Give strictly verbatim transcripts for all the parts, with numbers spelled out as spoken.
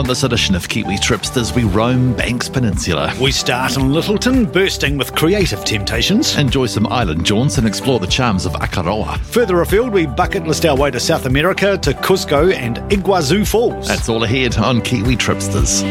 On this edition of Kiwi Tripsters, we roam Banks Peninsula. We start in Lyttelton, bursting with creative temptations. Enjoy some island jaunts and explore the charms of Akaroa. Further afield, we bucket list our way to South America, to Cusco and Iguazu Falls. That's all ahead on Kiwi Tripsters.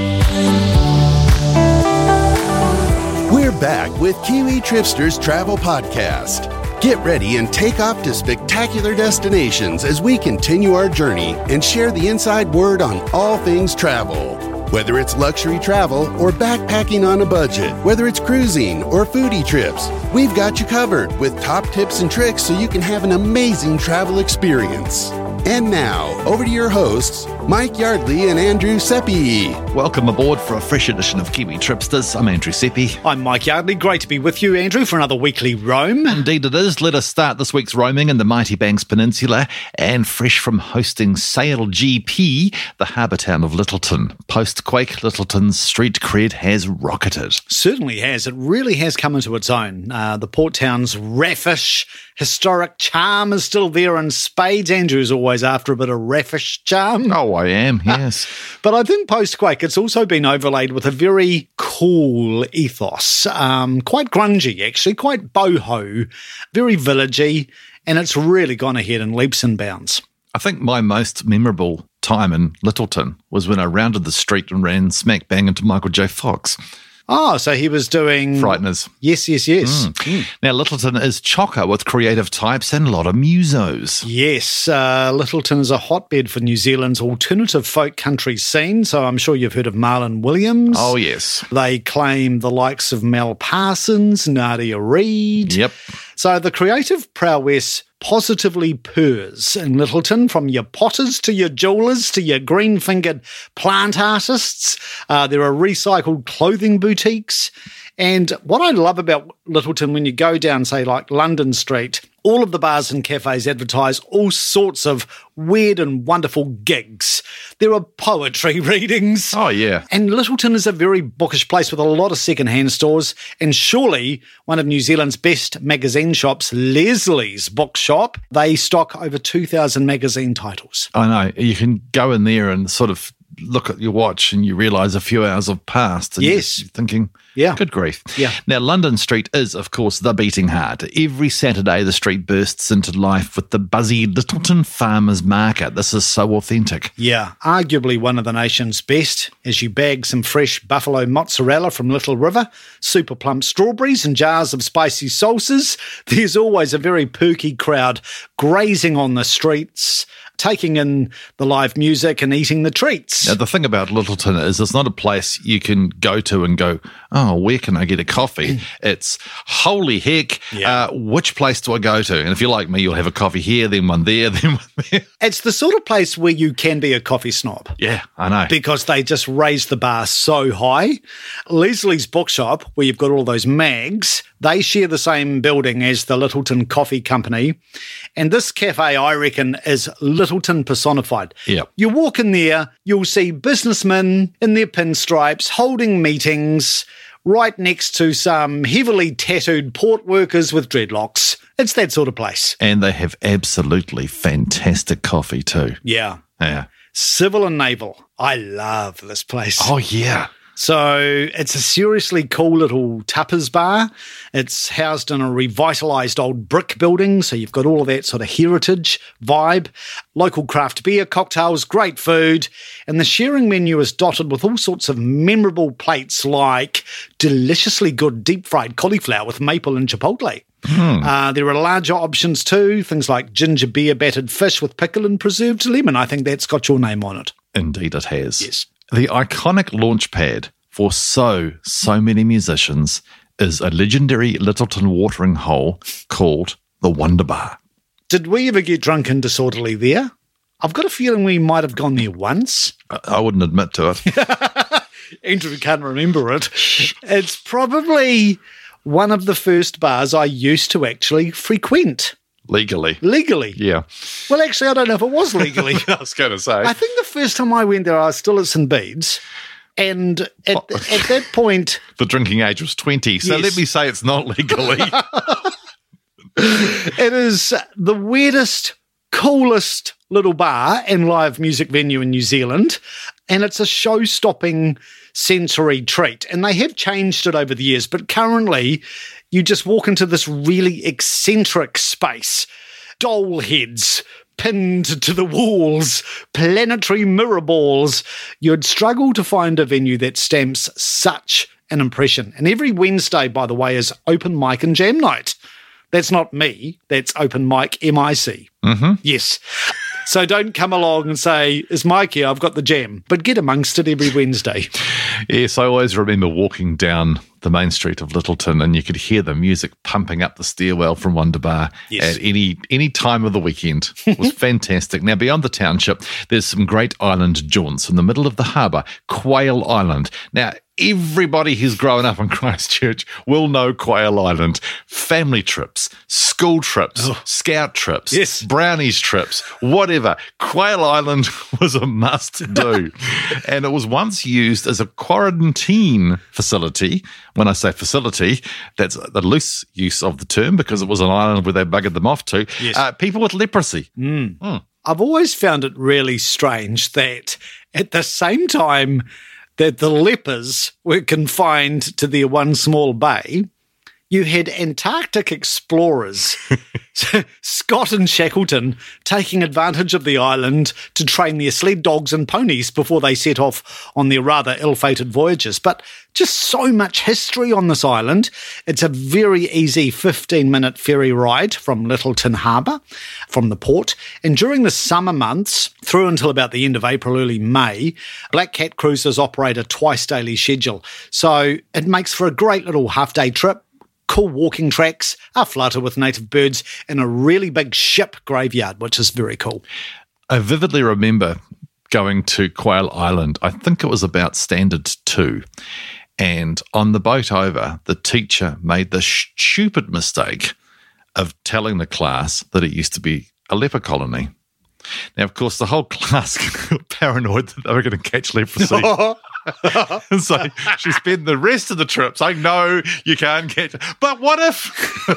We're back with Kiwi Tripsters Travel Podcast. Get ready and take off to spectacular destinations as we continue our journey and share the inside word on all things travel. Whether it's luxury travel or backpacking on a budget, whether it's cruising or foodie trips, we've got you covered with top tips and tricks so you can have an amazing travel experience. And now, over to your hosts, Mike Yardley and Andrew Seppi. Welcome aboard for a fresh edition of Kiwi Tripsters. I'm Andrew Seppi. I'm Mike Yardley. Great to be with you, Andrew, for another weekly roam. Indeed it is. Let us start this week's roaming in the mighty Banks Peninsula and fresh from hosting Sail G P, the harbour town of Lyttelton. Post-quake, Lyttelton's street cred has rocketed. Certainly has. It really has come into its own. Uh, the port town's raffish historic charm is still there in spades. Andrew's always after a bit of raffish charm. Oh, I am, yes. But I think post-quake, it's also been overlaid with a very cool ethos, um, quite grungy actually, quite boho, very villagey, and it's really gone ahead in leaps and bounds. I think my most memorable time in Lyttelton was when I rounded the street and ran smack bang into Michael J. Fox. Oh, so he was doing... Frighteners. Yes, yes, yes. Mm. Mm. Now, Lyttelton is chocker with creative types and a lot of musos. Yes, uh, Lyttelton is a hotbed for New Zealand's alternative folk country scene, so I'm sure you've heard of Marlon Williams. Oh, yes. They claim the likes of Mel Parsons, Nadia Reed. Yep. So the creative prowess positively purrs in Lyttelton, from your potters to your jewellers to your green-fingered plant artists. Uh, there are recycled clothing boutiques. And what I love about Lyttelton, when you go down, say, like London Street, all of the bars and cafes advertise all sorts of weird and wonderful gigs. There are poetry readings. Oh, yeah. And Lyttelton is a very bookish place with a lot of second-hand stores, and surely one of New Zealand's best magazine shops, Leslie's Bookshop. They stock over two thousand magazine titles. I know. You can go in there and sort of look at your watch and you realise a few hours have passed. And yes. You're thinking, yeah. Good grief. Yeah. Now, London Street is, of course, the beating heart. Every Saturday, the street bursts into life with the buzzy Lyttelton Farmers Market. This is so authentic. Yeah, arguably one of the nation's best, as you bag some fresh buffalo mozzarella from Little River, super plump strawberries and jars of spicy salsas. There's always a very perky crowd grazing on the streets, taking in the live music and eating the treats. Now, the thing about Lyttelton is it's not a place you can go to and go, oh, where can I get a coffee? It's, holy heck, yeah. uh, which place do I go to? And if you're like me, you'll have a coffee here, then one there, then one there. It's the sort of place where you can be a coffee snob. Yeah, I know. Because they just raise the bar so high. Leslie's Bookshop, where you've got all those mags, they share the same building as the Lyttelton Coffee Company. And this cafe, I reckon, is Lyttelton personified. Yep. You walk in there, you'll see businessmen in their pinstripes holding meetings right next to some heavily tattooed port workers with dreadlocks. It's that sort of place. And they have absolutely fantastic coffee too. Yeah. Yeah. Civil and Naval. I love this place. Oh, yeah. So it's a seriously cool little tapas bar. It's housed in a revitalised old brick building, so you've got all of that sort of heritage vibe. Local craft beer, cocktails, great food, and the sharing menu is dotted with all sorts of memorable plates like deliciously good deep-fried cauliflower with maple and chipotle. Hmm. Uh, there are larger options too, things like ginger beer battered fish with pickle and preserved lemon. I think that's got your name on it. Indeed it has. Yes. The iconic launch pad for so, so many musicians is a legendary Lyttelton watering hole called the Wonder Bar. Did we ever get drunk and disorderly there? I've got a feeling we might have gone there once. I, I wouldn't admit to it. Andrew can't remember it. It's probably one of the first bars I used to actually frequent. Legally. Legally? Yeah. Well, actually, I don't know if it was legally. I was going to say. I think the first time I went there, I was still at Saint Bede's. And at, oh. at that point... The drinking age was twenty, so yes. Let me say it's not legally. It is the weirdest... coolest little bar and live music venue in New Zealand, and it's a show-stopping sensory treat. And they have changed it over the years, but currently you just walk into this really eccentric space. Doll heads pinned to the walls, planetary mirror balls. You'd struggle to find a venue that stamps such an impression. And every Wednesday, by the way, is open mic and jam night. That's not me. That's open mic, M I C. Mm-hmm. Yes. So don't come along and say, it's Mike here, I've got the jam. But get amongst it every Wednesday. Yes, I always remember walking down the main street of Lyttelton and you could hear the music pumping up the stairwell from Wonder Bar yes. at any any time of the weekend. It was fantastic. Now, beyond the township, there's some great island jaunts in the middle of the harbour, Quail Island. Now, everybody who's grown up in Christchurch will know Quail Island. Family trips, school trips, oh. scout trips, yes. brownies trips, whatever. Quail Island was a must do. And it was once used as a quarantine facility. When I say facility, that's the loose use of the term because it was an island where they buggered them off to. Yes. Uh, people with leprosy. Mm. Mm. I've always found it really strange that at the same time that the lepers were confined to their one small bay, you had Antarctic explorers, Scott and Shackleton, taking advantage of the island to train their sled dogs and ponies before they set off on their rather ill-fated voyages. But just so much history on this island. It's a very easy fifteen-minute ferry ride from Lyttelton Harbour, from the port. And during the summer months, through until about the end of April, early May, Black Cat Cruises operate a twice-daily schedule. So it makes for a great little half-day trip, cool walking tracks, a flutter with native birds, and a really big ship graveyard, which is very cool. I vividly remember going to Quail Island. I think it was about standard two. And on the boat over, the teacher made the stupid mistake of telling the class that it used to be a leper colony. Now, of course, the whole class got paranoid that they were going to catch leprosy. So she spent the rest of the trip saying, no, you can't catch it. But what if?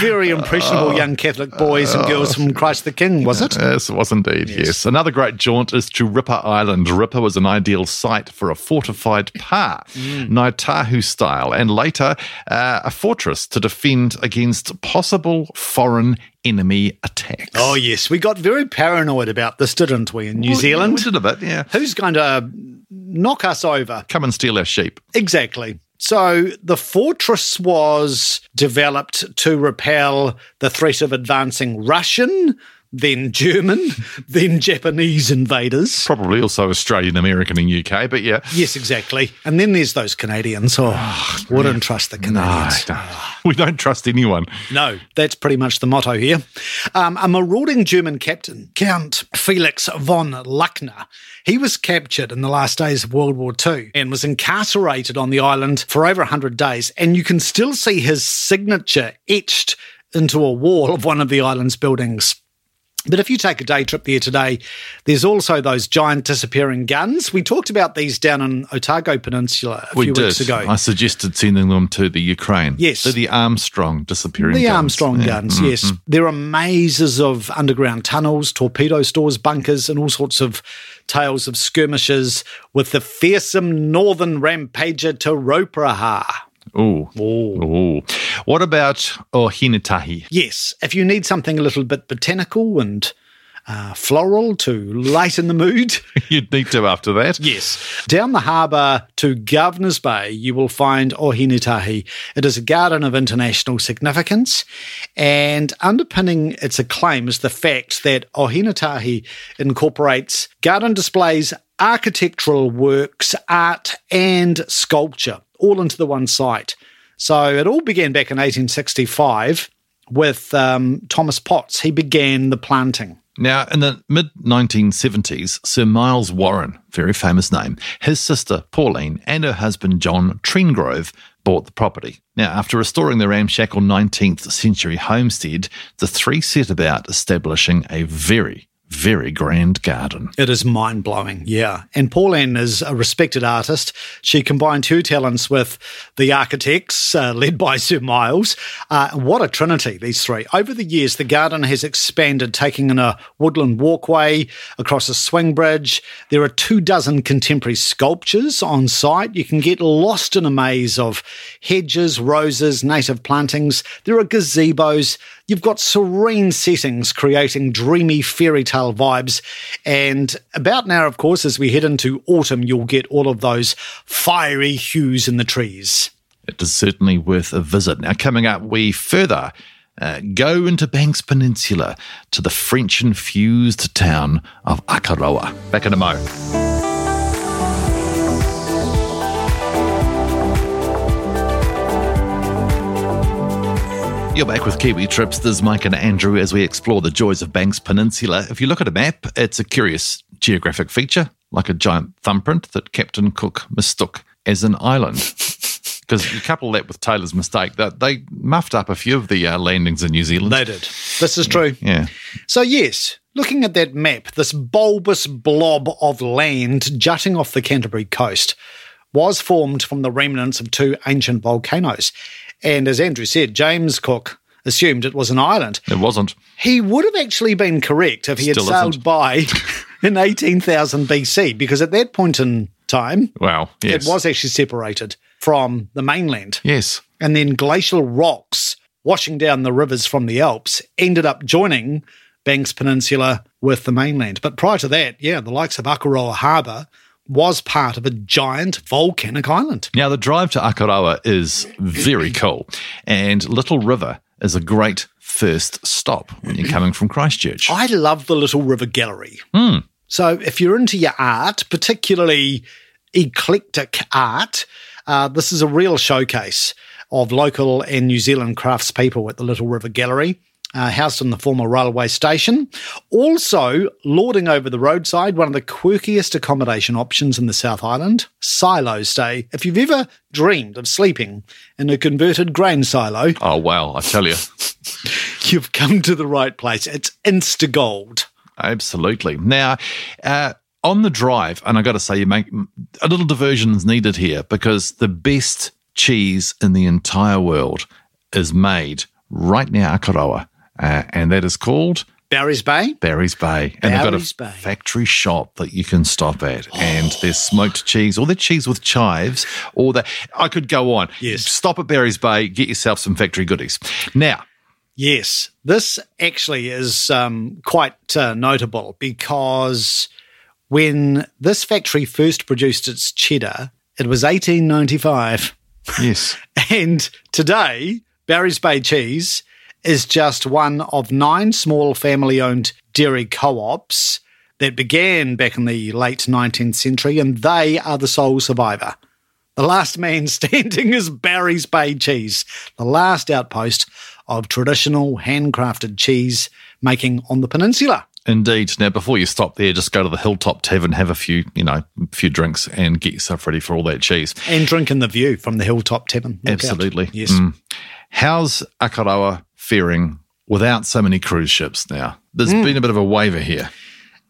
Very impressionable oh, young Catholic boys oh, and girls from Christ the King, was it? Yes, it was indeed, yes. yes. Another great jaunt is to Ripper Island. Ripper was an ideal site for a fortified pa, mm. Naitahu style, and later uh, a fortress to defend against possible foreign enemy attacks. Oh, yes. We got very paranoid about this, didn't we, in New well, Zealand? Yeah, we did a bit, yeah. Who's going to knock us over? Come and steal our sheep. Exactly. So the fortress was developed to repel the threat of advancing Russian, then German, then Japanese invaders. Probably also Australian, American and U K, but yeah. Yes, exactly. And then there's those Canadians. Oh, oh wouldn't yeah. trust the Canadians. No, no. We don't trust anyone. No, that's pretty much the motto here. Um, a marauding German captain, Count Felix von Luckner, he was captured in the last days of World War Two and was incarcerated on the island for over one hundred days. And you can still see his signature etched into a wall of one of the island's buildings. But if you take a day trip there today, there's also those giant disappearing guns. We talked about these down in Otago Peninsula a we few did. weeks ago. I suggested sending them to the Ukraine. Yes. To the Armstrong disappearing the guns. The Armstrong yeah. guns, mm-hmm. yes. There are mazes of underground tunnels, torpedo stores, bunkers, and all sorts of tales of skirmishes with the fearsome northern rampager Te Rauporaha. Oh, oh! What about Ohinetahi? Yes, if you need something a little bit botanical and uh, floral to lighten the mood. You'd need to after that. Yes. Down the harbour to Governor's Bay, you will find Ohinetahi. It is a garden of international significance, and underpinning its acclaim is the fact that Ohinetahi incorporates garden displays, architectural works, art and sculpture, all into the one site. So it all began back in eighteen sixty-five with um, Thomas Potts. He began the planting. Now, in the mid nineteen seventies, Sir Miles Warren, very famous name, his sister Pauline and her husband John Trengrove bought the property. Now, after restoring the ramshackle nineteenth century homestead, the three set about establishing a very very grand garden. It is mind-blowing, yeah. And Pauline is a respected artist. She combined her talents with the architects, uh, led by Sir Miles. Uh, what a trinity, these three. Over the years, the garden has expanded, taking in a woodland walkway across a swing bridge. There are two dozen contemporary sculptures on site. You can get lost in a maze of hedges, roses, native plantings. There are gazebos. You've got serene settings creating dreamy fairy tale vibes. And about now, of course, as we head into autumn, you'll get all of those fiery hues in the trees. It is certainly worth a visit. Now, coming up, we further uh, go into Banks Peninsula to the French-infused town of Akaroa. Back in a mo. You're back with Kiwi Tripsters, Mike and Andrew, as we explore the joys of Banks Peninsula. If you look at a map, it's a curious geographic feature, like a giant thumbprint that Captain Cook mistook as an island. Because you couple that with Taylor's mistake, that they muffed up a few of the uh, landings in New Zealand. They did. This is true. Yeah. So, yes, looking at that map, this bulbous blob of land jutting off the Canterbury coast was formed from the remnants of two ancient volcanoes. And as Andrew said, James Cook assumed it was an island. It wasn't. He would have actually been correct if he Still had sailed isn't. by in eighteen thousand B C, because at that point in time, wow, yes. it was actually separated from the mainland. Yes. And then glacial rocks washing down the rivers from the Alps ended up joining Banks Peninsula with the mainland. But prior to that, yeah, the likes of Akaroa Harbour was part of a giant volcanic island. Now, the drive to Akaroa is very cool, and Little River is a great first stop when you're coming from Christchurch. I love the Little River Gallery. Mm. So if you're into your art, particularly eclectic art, uh, this is a real showcase of local and New Zealand craftspeople at the Little River Gallery. Uh, housed in the former railway station. Also, lording over the roadside, one of the quirkiest accommodation options in the South Island, silo stay. If you've ever dreamed of sleeping in a converted grain silo... Oh, wow, I tell you. You've come to the right place. It's insta-gold. Absolutely. Now, uh, on the drive, and I got to say, you make a little diversion is needed here, because the best cheese in the entire world is made right near Akaroa. Uh, and that is called? Barry's Bay. Barry's Bay. And Barry's they've got a Bay. factory shop that you can stop at. Oh. And there's smoked cheese, or the cheese with chives, or the... I could go on. Yes. Stop at Barry's Bay, get yourself some factory goodies. Now... Yes, this actually is um, quite uh, notable, because when this factory first produced its cheddar, it was eighteen ninety-five. Yes. And today, Barry's Bay Cheese... is just one of nine small family-owned dairy co-ops that began back in the late nineteenth century, and they are the sole survivor. The last man standing is Barry's Bay Cheese, the last outpost of traditional handcrafted cheese making on the peninsula. Indeed. Now, before you stop there, just go to the Hilltop Tavern, have a few, you know, few drinks, and get yourself ready for all that cheese. And drink in the view from the Hilltop Tavern. Look Absolutely. Out. Yes. Mm. How's Akaroa faring without so many cruise ships now? There's mm. been a bit of a waiver here.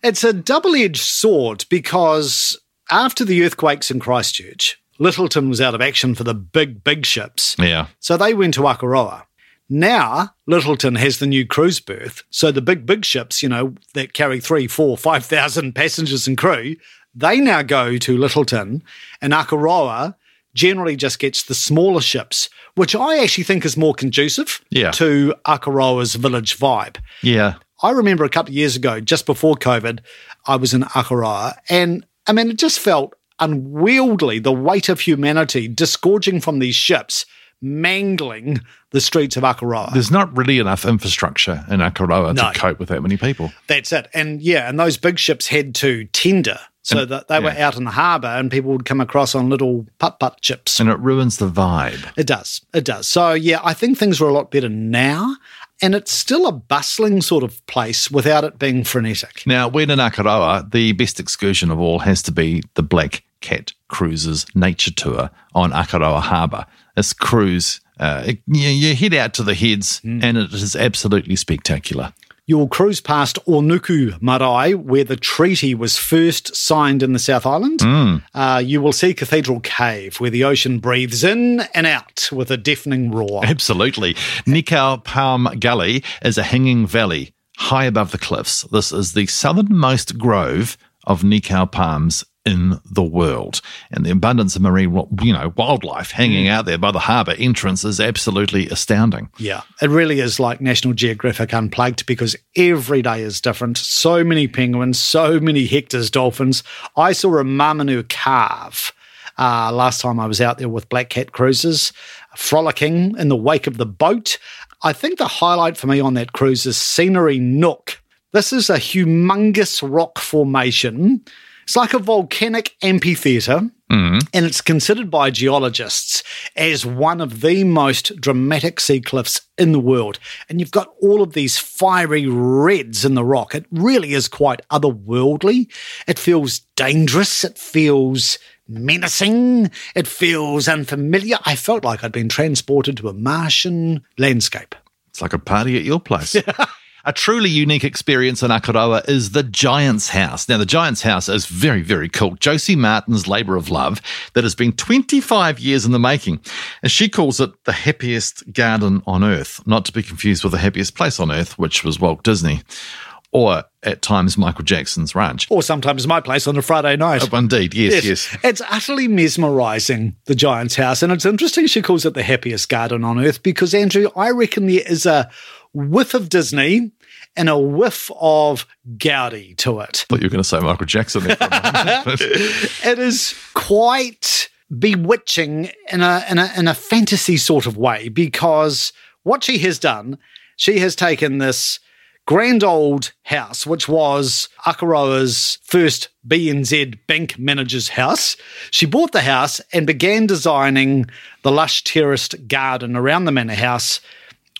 It's a double-edged sword, because after the earthquakes in Christchurch, Lyttelton was out of action for the big, big ships. Yeah. So they went to Akaroa. Now, Lyttelton has the new cruise berth, so the big, big ships, you know, that carry three, four, five thousand passengers and crew, they now go to Lyttelton, and Akaroa generally just gets the smaller ships, which I actually think is more conducive yeah. to Akaroa's village vibe. Yeah. I remember a couple of years ago, just before COVID, I was in Akaroa, and, I mean, it just felt unwieldy, the weight of humanity disgorging from these ships, mangling the streets of Akaroa. There's not really enough infrastructure in Akaroa no. to cope with that many people. That's it. And, yeah, and those big ships had to tender. So that they yeah. were out in the harbour, and people would come across on little putt-putt chips. And it ruins the vibe. It does. It does. So, yeah, I think things are a lot better now, and it's still a bustling sort of place without it being frenetic. Now, when in Akaroa, the best excursion of all has to be the Black Cat Cruises nature tour on Akaroa Harbour. This cruise, uh, you, you head out to the heads, mm. and it is absolutely spectacular. You'll cruise past Onuku Marai, where the treaty was first signed in the South Island. Mm. Uh, you will see Cathedral Cave, where the ocean breathes in and out with a deafening roar. Absolutely. Nikau Palm Gully is a hanging valley high above the cliffs. This is the southernmost grove of Nikau palms in the world, and the abundance of marine, you know, wildlife hanging out there by the harbour entrance is absolutely astounding. Yeah, it really is like National Geographic Unplugged, because every day is different. So many penguins, so many Hector's dolphins. I saw a Mamanu calve uh, last time I was out there with Black Cat Cruises, frolicking in the wake of the boat. I think the highlight for me on that cruise is Scenery Nook. This is a humongous rock formation. It's like a volcanic amphitheatre, mm-hmm. and it's considered by geologists as one of the most dramatic sea cliffs in the world. And you've got all of these fiery reds in the rock. It really is quite otherworldly. It feels dangerous. It feels menacing. It feels unfamiliar. I felt like I'd been transported to a Martian landscape. It's like a party at your place. A truly unique experience in Akaroa is the Giant's House. Now, the Giant's House is very, very cool. Josie Martin's labour of love that has been twenty-five years in the making. And she calls it the happiest garden on earth, not to be confused with the happiest place on earth, which was Walt Disney, or at times Michael Jackson's ranch. Or sometimes my place on a Friday night. Oh, indeed, yes, yes, yes. It's utterly mesmerising, the Giant's House. And it's interesting she calls it the happiest garden on earth because, Andrew, I reckon there is a whiff of Disney and a whiff of Gaudi to it. I thought you were going to say Michael Jackson there for a moment. But it is quite bewitching in a, in a in a fantasy sort of way, because what she has done, she has taken this grand old house, which was Akaroa's first B N Z bank manager's house. She bought the house and began designing the lush terraced garden around the manor house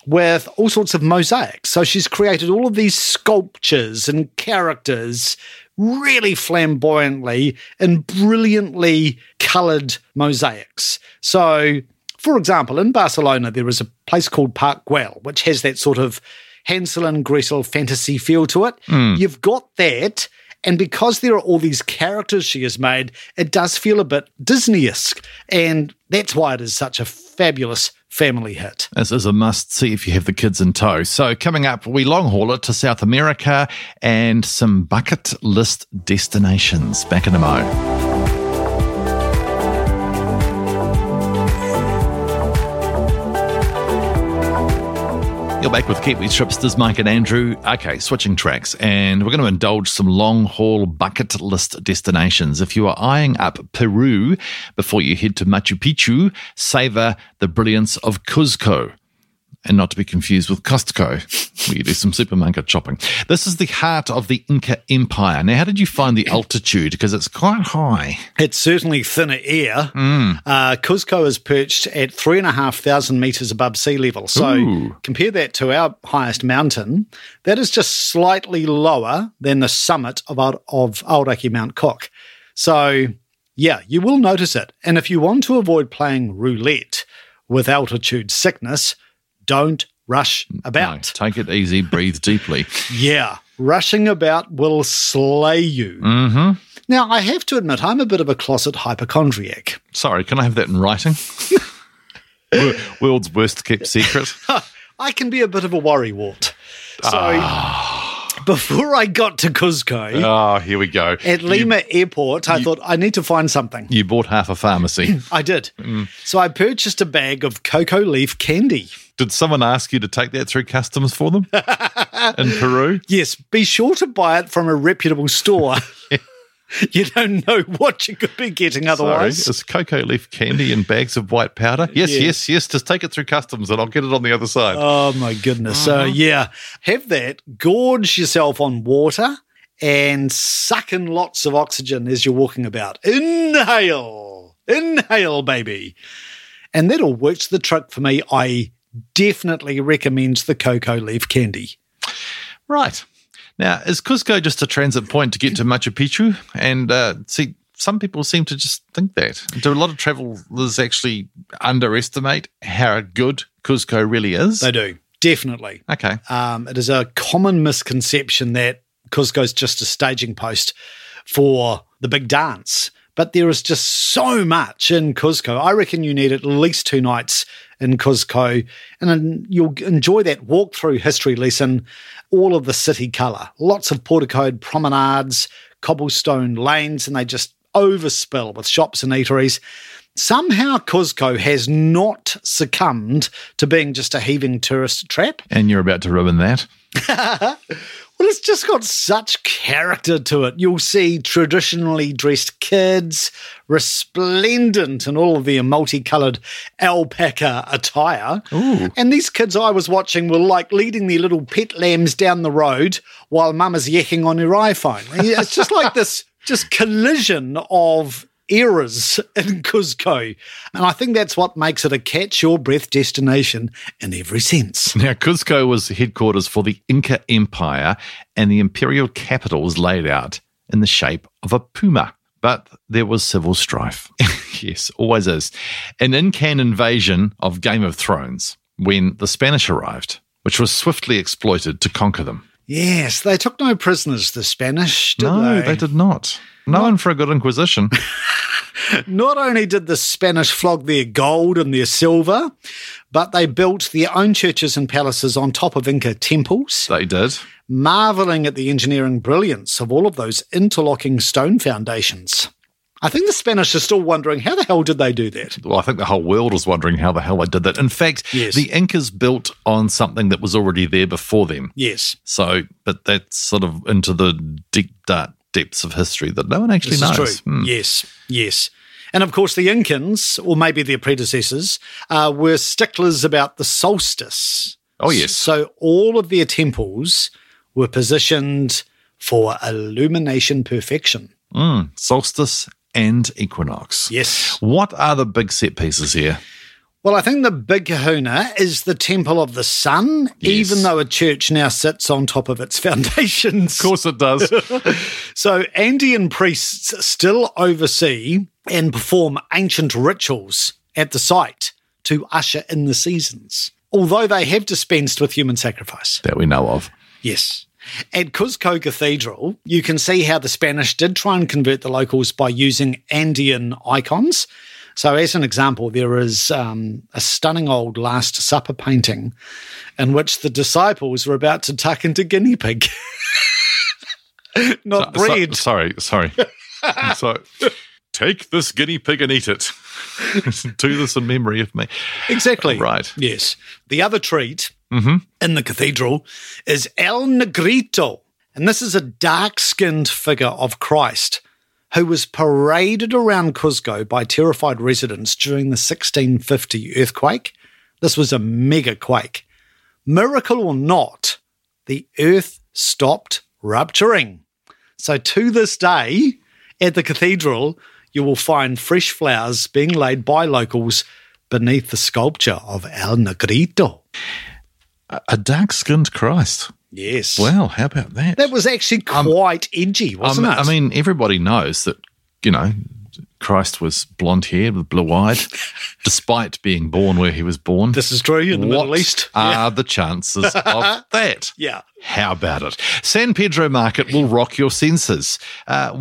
with all sorts of mosaics. So she's created all of these sculptures and characters really flamboyantly in brilliantly coloured mosaics. So, for example, in Barcelona, there is a place called Park Güell, which has that sort of Hansel and Gretel fantasy feel to it. Mm. You've got that, and because there are all these characters she has made, it does feel a bit Disney-esque, and that's why it is such a fabulous family hit. This is a must-see if you have the kids in tow. So coming up, we long-haul it to South America and some bucket list destinations. Back in a mo. You're back with Kiwi Tripsters, Mike and Andrew. Okay, switching tracks, and we're going to indulge some long-haul bucket list destinations. If you are eyeing up Peru before you head to Machu Picchu, savour the brilliance of Cusco, and not to be confused with Costco, where you do some supermarket shopping. This is the heart of the Inca Empire. Now, how did you find the altitude? Because it's quite high. It's certainly thinner air. Mm. Uh, Cusco is perched at three thousand five hundred metres above sea level. So Ooh. Compare that to our highest mountain. That is just slightly lower than the summit of, of Aoraki Mount Cook. So, yeah, you will notice it. And if you want to avoid playing roulette with altitude sickness, don't rush about. No, take it easy, breathe deeply. Yeah, rushing about will slay you. Mm-hmm. Now, I have to admit, I'm a bit of a closet hypochondriac. Sorry, can I have that in writing? World's worst kept secret. I can be a bit of a worrywart. So oh. before I got to Cusco, oh, here we go. At Lima you, Airport, I you, thought I need to find something. You bought half a pharmacy. I did. Mm. So I purchased a bag of cocoa leaf candy. Did someone ask you to take that through customs for them in Peru? Yes, be sure to buy it from a reputable store. Yeah. You don't know what you could be getting otherwise. Sorry, it's cocoa leaf candy and bags of white powder. Yes, yeah. yes, yes, just take it through customs and I'll get it on the other side. Oh, my goodness. Uh-huh. So, yeah, have that, gorge yourself on water and suck in lots of oxygen as you're walking about. Inhale, inhale, baby. And that all works the trick for me. I definitely recommends the cocoa leaf candy. Right. Now, is Cusco just a transit point to get to Machu Picchu? And uh, see, some people seem to just think that. Do a lot of travelers actually underestimate how good Cusco really is? They do. Definitely. Okay. Um, it is a common misconception that Cusco is just a staging post for the big dance, but there is just so much in Cusco. I reckon you need at least two nights in Cusco, and then you'll enjoy that walk-through history lesson, all of the city colour, lots of porticoed promenades, cobblestone lanes, and they just overspill with shops and eateries. Somehow Cusco has not succumbed to being just a heaving tourist trap. And you're about to ruin that. Well, it's just got such character to it. You'll see traditionally dressed kids, resplendent in all of their multicoloured alpaca attire. Ooh. And these kids I was watching were like leading their little pet lambs down the road while mum is yakking on her iPhone. It's just like this just collision of eras in Cusco, and I think that's what makes it a catch-your-breath destination in every sense. Now, Cusco was headquarters for the Inca Empire, and the imperial capital was laid out in the shape of a puma. But there was civil strife. Yes, always is. An Incan invasion of Game of Thrones when the Spanish arrived, which was swiftly exploited to conquer them. Yes, they took no prisoners, the Spanish, did no, they? No, they did not. No one for a good inquisition. Not only did the Spanish flog their gold and their silver, but they built their own churches and palaces on top of Inca temples. They did. Marvelling at the engineering brilliance of all of those interlocking stone foundations. I think the Spanish are still wondering, how the hell did they do that? Well, I think the whole world was wondering how the hell they did that. In fact, yes. The Incas built on something that was already there before them. Yes. So, but that's sort of into the deep, dark depths of history that no one actually knows. This is true. Mm. Yes, yes. And, of course, the Incans, or maybe their predecessors, uh, were sticklers about the solstice. Oh, yes. So all of their temples were positioned for illumination perfection. Mm. Solstice and equinox. Yes. What are the big set pieces here? Well, I think the big kahuna is the Temple of the Sun, yes. Even though a church now sits on top of its foundations. Of course it does. So Andean priests still oversee and perform ancient rituals at the site to usher in the seasons, although they have dispensed with human sacrifice. That we know of. Yes. At Cusco Cathedral, you can see how the Spanish did try and convert the locals by using Andean icons. So as an example, there is um, a stunning old Last Supper painting in which the disciples were about to tuck into guinea pig. Not so, bread. So, sorry, sorry. So, take this guinea pig and eat it. Do this in memory of me. Exactly. Right. Yes. The other treat mm-hmm. in the cathedral is El Negrito. And this is a dark-skinned figure of Christ who was paraded around Cusco by terrified residents during the sixteen fifty earthquake. This was a mega quake. Miracle or not, the earth stopped rupturing. So to this day, at the cathedral, you will find fresh flowers being laid by locals beneath the sculpture of El Negrito. A dark-skinned Christ. Yes. Wow, how about that? That was actually quite um, edgy, wasn't um, it? I mean, everybody knows that, you know, Christ was blonde-haired with blue-eyed, despite being born where he was born. This is true, in the what Middle East. What are yeah. the chances of that? Yeah. How about it? San Pedro Market will rock your senses. Uh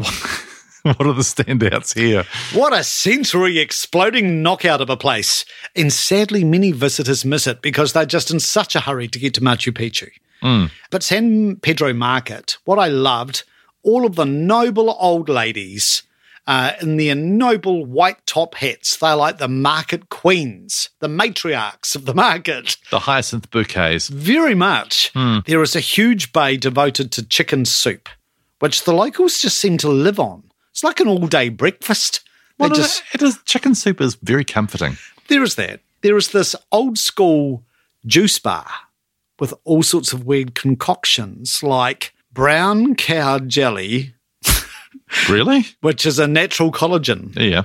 What are the standouts here? What a sensory-exploding knockout of a place. And sadly, many visitors miss it because they're just in such a hurry to get to Machu Picchu. Mm. But San Pedro Market, what I loved, all of the noble old ladies uh, in their noble white top hats. They're like the market queens, the matriarchs of the market. The hyacinth bouquets. Very much. Mm. There is a huge bay devoted to chicken soup, which the locals just seem to live on. It's like an all-day breakfast. Well, no, just, it is, chicken soup is very comforting. There is that. There is this old-school juice bar with all sorts of weird concoctions like brown cow jelly. Really? Which is a natural collagen. Yeah.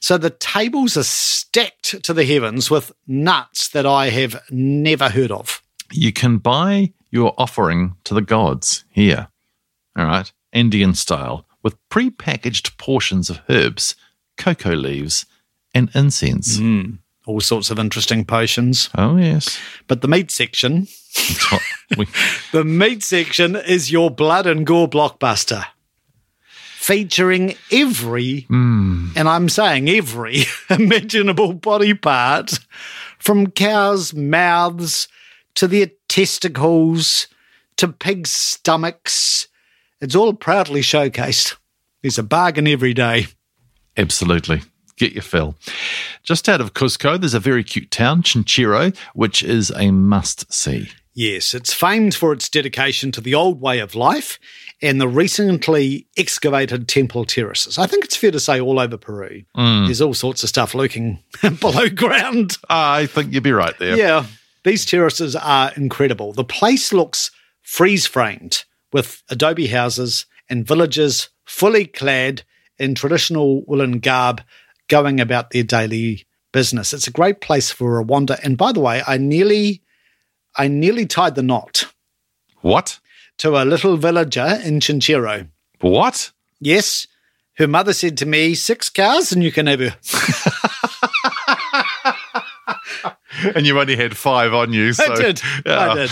So the tables are stacked to the heavens with nuts that I have never heard of. You can buy your offering to the gods here, all right, Indian style, with pre-packaged portions of herbs, cocoa leaves, and incense. Mm. all sorts of interesting potions. Oh, yes. But the meat section, we- the meat section is your blood and gore blockbuster, featuring every, mm. and I'm saying every, imaginable body part, from cows' mouths to their testicles to pigs' stomachs. It's all proudly showcased. There's a bargain every day. Absolutely. Get your fill. Just out of Cusco, there's a very cute town, Chinchero, which is a must-see. Yes, it's famed for its dedication to the old way of life and the recently excavated temple terraces. I think it's fair to say all over Peru. Mm. There's all sorts of stuff lurking below ground. I think you'd be right there. Yeah, these terraces are incredible. The place looks freeze-framed with adobe houses and villagers fully clad in traditional woolen garb, going about their daily business. It's a great place for a wander. And by the way, I nearly, I nearly tied the knot. What? To a little villager in Chinchero. What? Yes. Her mother said to me, six cows and you can have her. And you only had five on you. So, I did. Uh, I did.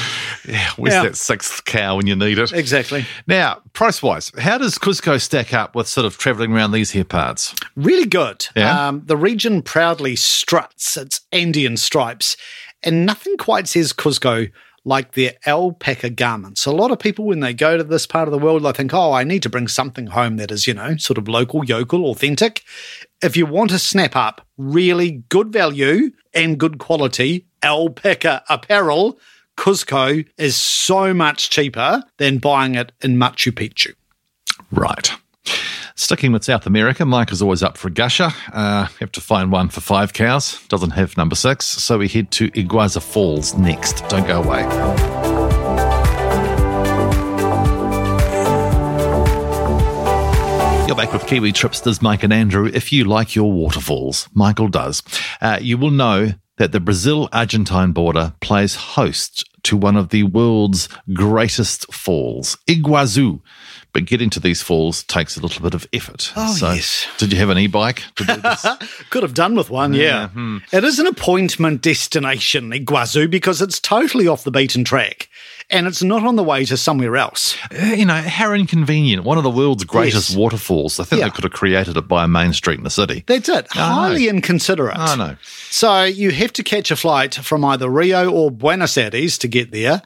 Yeah, where's yeah. that sixth cow when you need it? Exactly. Now, price-wise, how does Cusco stack up with sort of travelling around these here parts? Really good. Yeah? Um, the region proudly struts its Andean stripes, and nothing quite says Cusco like their alpaca garments. A lot of people, when they go to this part of the world, they think, oh, I need to bring something home that is, you know, sort of local, yokel, authentic. If you want to snap up really good value and good quality alpaca apparel, Cusco is so much cheaper than buying it in Machu Picchu. Right. Sticking with South America, Mike is always up for a gusher. Uh, have to find one for five cows. Doesn't have number six, so we head to Iguazu Falls next. Don't go away. You're back with Kiwi Tripsters, Mike and Andrew. If you like your waterfalls, Michael does, uh, you will know that the Brazil-Argentine border plays host to one of the world's greatest falls, Iguazu. But getting to these falls takes a little bit of effort. Oh, so, yes. Did you have an e-bike to do this? Could have done with one, yeah. Mm-hmm. It is an appointment destination, Iguazu, because it's totally off the beaten track and it's not on the way to somewhere else. Uh, you know, how inconvenient. One of the world's greatest yes. waterfalls. I think yeah. they could have created it by a main street in the city. That's it. Oh, highly no. inconsiderate. Oh, no. So you have to catch a flight from either Rio or Buenos Aires to get there.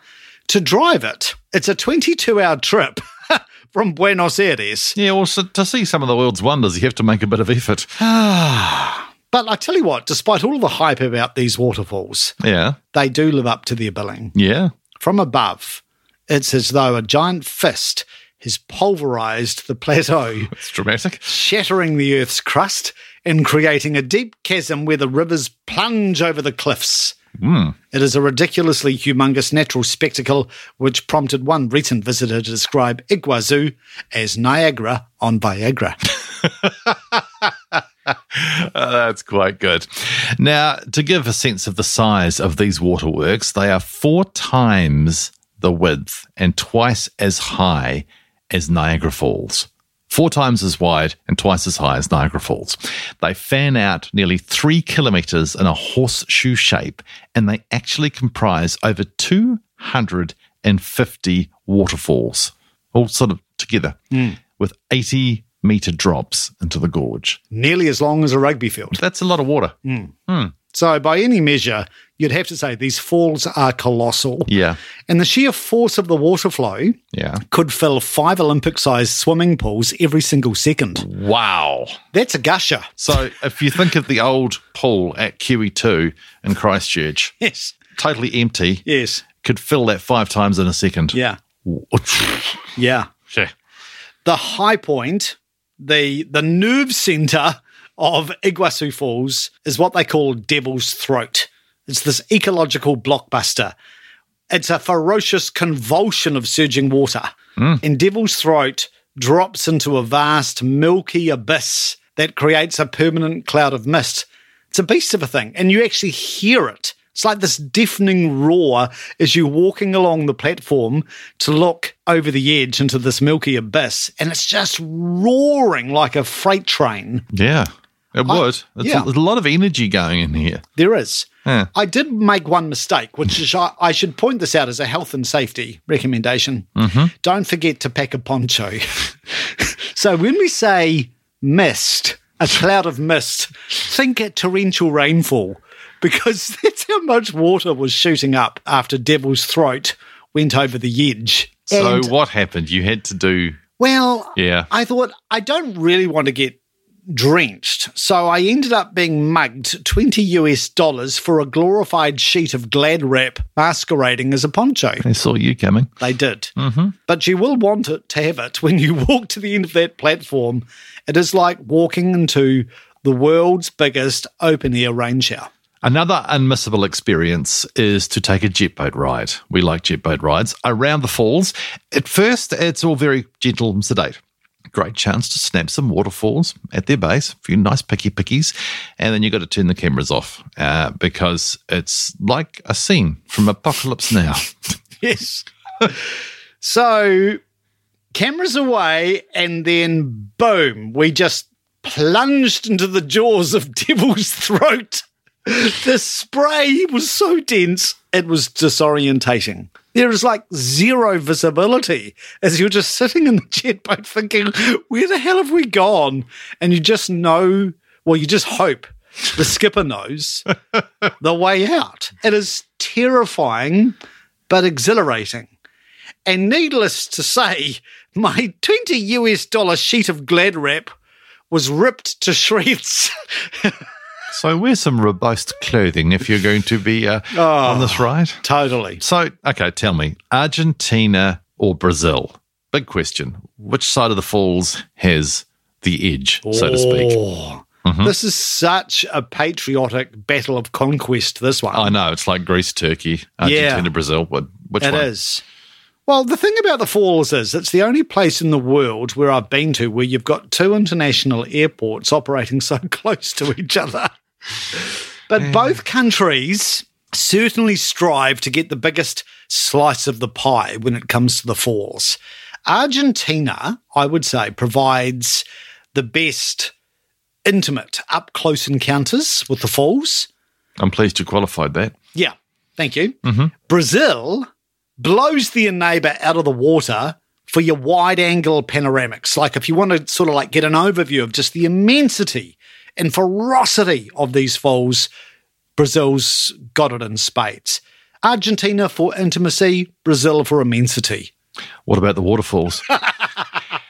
To drive it, it's a twenty-two hour trip. From Buenos Aires. Yeah, well, so to see some of the world's wonders, you have to make a bit of effort. But I tell you what, despite all the hype about these waterfalls, yeah, they do live up to their billing. Yeah. From above, it's as though a giant fist has pulverised the plateau. It's dramatic. Shattering the Earth's crust and creating a deep chasm where the rivers plunge over the cliffs. Mm. It is a ridiculously humongous natural spectacle, which prompted one recent visitor to describe Iguazu as Niagara on Viagra. Oh, that's quite good. Now, to give a sense of the size of these waterworks, they are four times the width and twice as high as Niagara Falls. Four times as wide and twice as high as Niagara Falls. They fan out nearly three kilometres in a horseshoe shape, and they actually comprise over two hundred fifty waterfalls, all sort of together, mm. with eighty metre drops into the gorge. Nearly as long as a rugby field. That's a lot of water. Mm. Mm. So by any measure, you'd have to say these falls are colossal. Yeah. And the sheer force of the water flow yeah. could fill five Olympic-sized swimming pools every single second. Wow. That's a gusher. So if you think of the old pool at Kiwi two in Christchurch, yes, totally empty, yes, could fill that five times in a second. Yeah. yeah. yeah. The high point, the the nerve centre of Iguazu Falls is what they call Devil's Throat. It's this ecological blockbuster. It's a ferocious convulsion of surging water. Mm. And Devil's Throat drops into a vast milky abyss that creates a permanent cloud of mist. It's a beast of a thing, and you actually hear it. It's like this deafening roar as you're walking along the platform to look over the edge into this milky abyss, and it's just roaring like a freight train. Yeah. It I, would. It's yeah. a, there's a lot of energy going in here. There is. Yeah. I did make one mistake, which is I, I should point this out as a health and safety recommendation. Mm-hmm. Don't forget to pack a poncho. So when we say mist, a cloud of mist, think at torrential rainfall, because that's how much water was shooting up after Devil's Throat went over the edge. So and, what happened? You had to do... Well, yeah. I thought, I don't really want to get drenched, so I ended up being mugged twenty U S dollars for a glorified sheet of Glad Wrap masquerading as a poncho. They saw you coming. They did. Mm-hmm. But you will want it to have it when you walk to the end of that platform. It is like walking into the world's biggest open-air rain shower. Another unmissable experience is to take a jet boat ride. We like jet boat rides around the falls. At first, it's all very gentle and sedate. Great chance to snap some waterfalls at their base, a few nice picky pickies, and then you've got to turn the cameras off uh, because it's like a scene from Apocalypse Now. Yes. So cameras away, and then boom, we just plunged into the jaws of Devil's Throat. The spray was so dense, it was disorientating. There is like zero visibility as you're just sitting in the jet boat thinking, where the hell have we gone? And you just know, well, you just hope the skipper knows the way out. It is terrifying but exhilarating. And needless to say, my twenty U S dollar sheet of Glad Wrap was ripped to shreds. So wear some robust clothing if you're going to be uh, oh, on this ride. Totally. So, okay, tell me, Argentina or Brazil? Big question. Which side of the falls has the edge, oh, so to speak? Mm-hmm. This is such a patriotic battle of conquest, this one. I know. It's like Greece, Turkey, Argentina, yeah. Brazil. Which it one? It is. Well, the thing about the falls is it's the only place in the world where I've been to where you've got two international airports operating so close to each other. But yeah. both countries certainly strive to get the biggest slice of the pie when it comes to the falls. Argentina, I would say, provides the best intimate, up-close encounters with the falls. I'm pleased you qualified that. Yeah, thank you. Mm-hmm. Brazil blows their neighbour out of the water for your wide-angle panoramics. Like if you want to sort of like get an overview of just the immensity and ferocity of these falls, Brazil's got it in spades. Argentina for intimacy, Brazil for immensity. What about the waterfalls?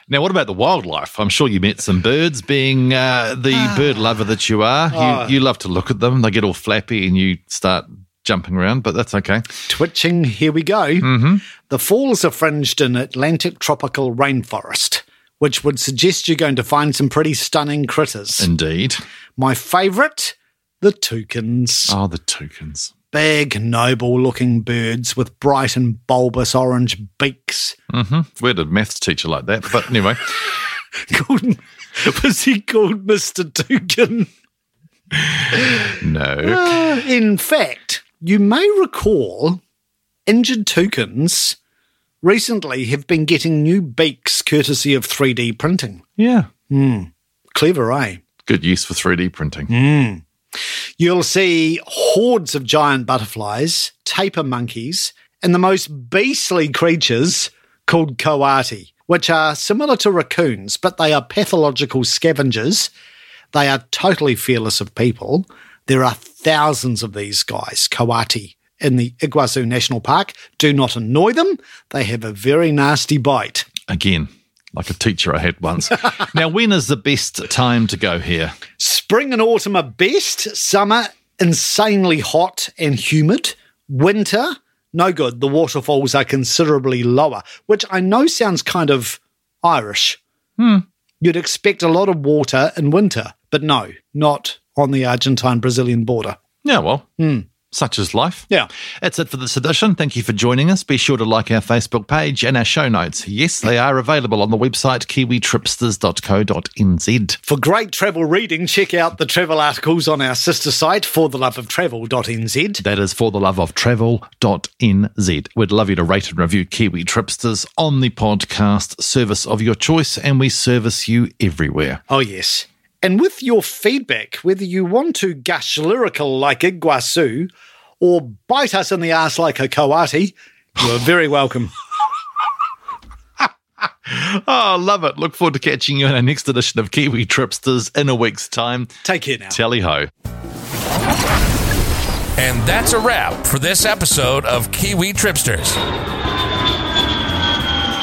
Now, what about the wildlife? I'm sure you met some birds, being uh, the ah, bird lover that you are. Oh. You, you love to look at them. They get all flappy and you start jumping around, but that's okay. Twitching, here we go. Mm-hmm. The falls are fringed in Atlantic tropical rainforest, which would suggest you're going to find some pretty stunning critters. Indeed. My favourite, the toucans. Oh, the toucans. Big, noble-looking birds with bright and bulbous orange beaks. Mm-hmm. We had a maths teacher like that, but anyway. called, was he called Mister Toucan? No. Uh, in fact, you may recall injured toucans recently have been getting new beaks courtesy of three D printing. Yeah. Mm. Clever, eh? Good use for three D printing. Mm. You'll see hordes of giant butterflies, tapir monkeys, and the most beastly creatures called coati, which are similar to raccoons, but they are pathological scavengers. They are totally fearless of people. There are thousands of these guys, coati, in the Iguazu National Park. Do not annoy them. They have a very nasty bite. Again, like a teacher I had once. Now, when is the best time to go here? Spring and autumn are best. Summer, insanely hot and humid. Winter, no good. The waterfalls are considerably lower, which I know sounds kind of Irish. Hmm. You'd expect a lot of water in winter, but no, not on the Argentine-Brazilian border. Yeah, well. Hmm. Such is life. Yeah. That's it for this edition. Thank you for joining us. Be sure to like our Facebook page and our show notes. Yes, they are available on the website kiwi tripsters dot co dot n z. For great travel reading, check out the travel articles on our sister site, for the love of travel dot n z. That is for the love of travel dot n z. We'd love you to rate and review Kiwi Tripsters on the podcast service of your choice, and we service you everywhere. Oh, yes. And with your feedback, whether you want to gush lyrical like Iguazu or bite us in the ass like a coati, you're very welcome. Oh, love it. Look forward to catching you in our next edition of Kiwi Tripsters in a week's time. Take care now. Tally ho. And that's a wrap for this episode of Kiwi Tripsters.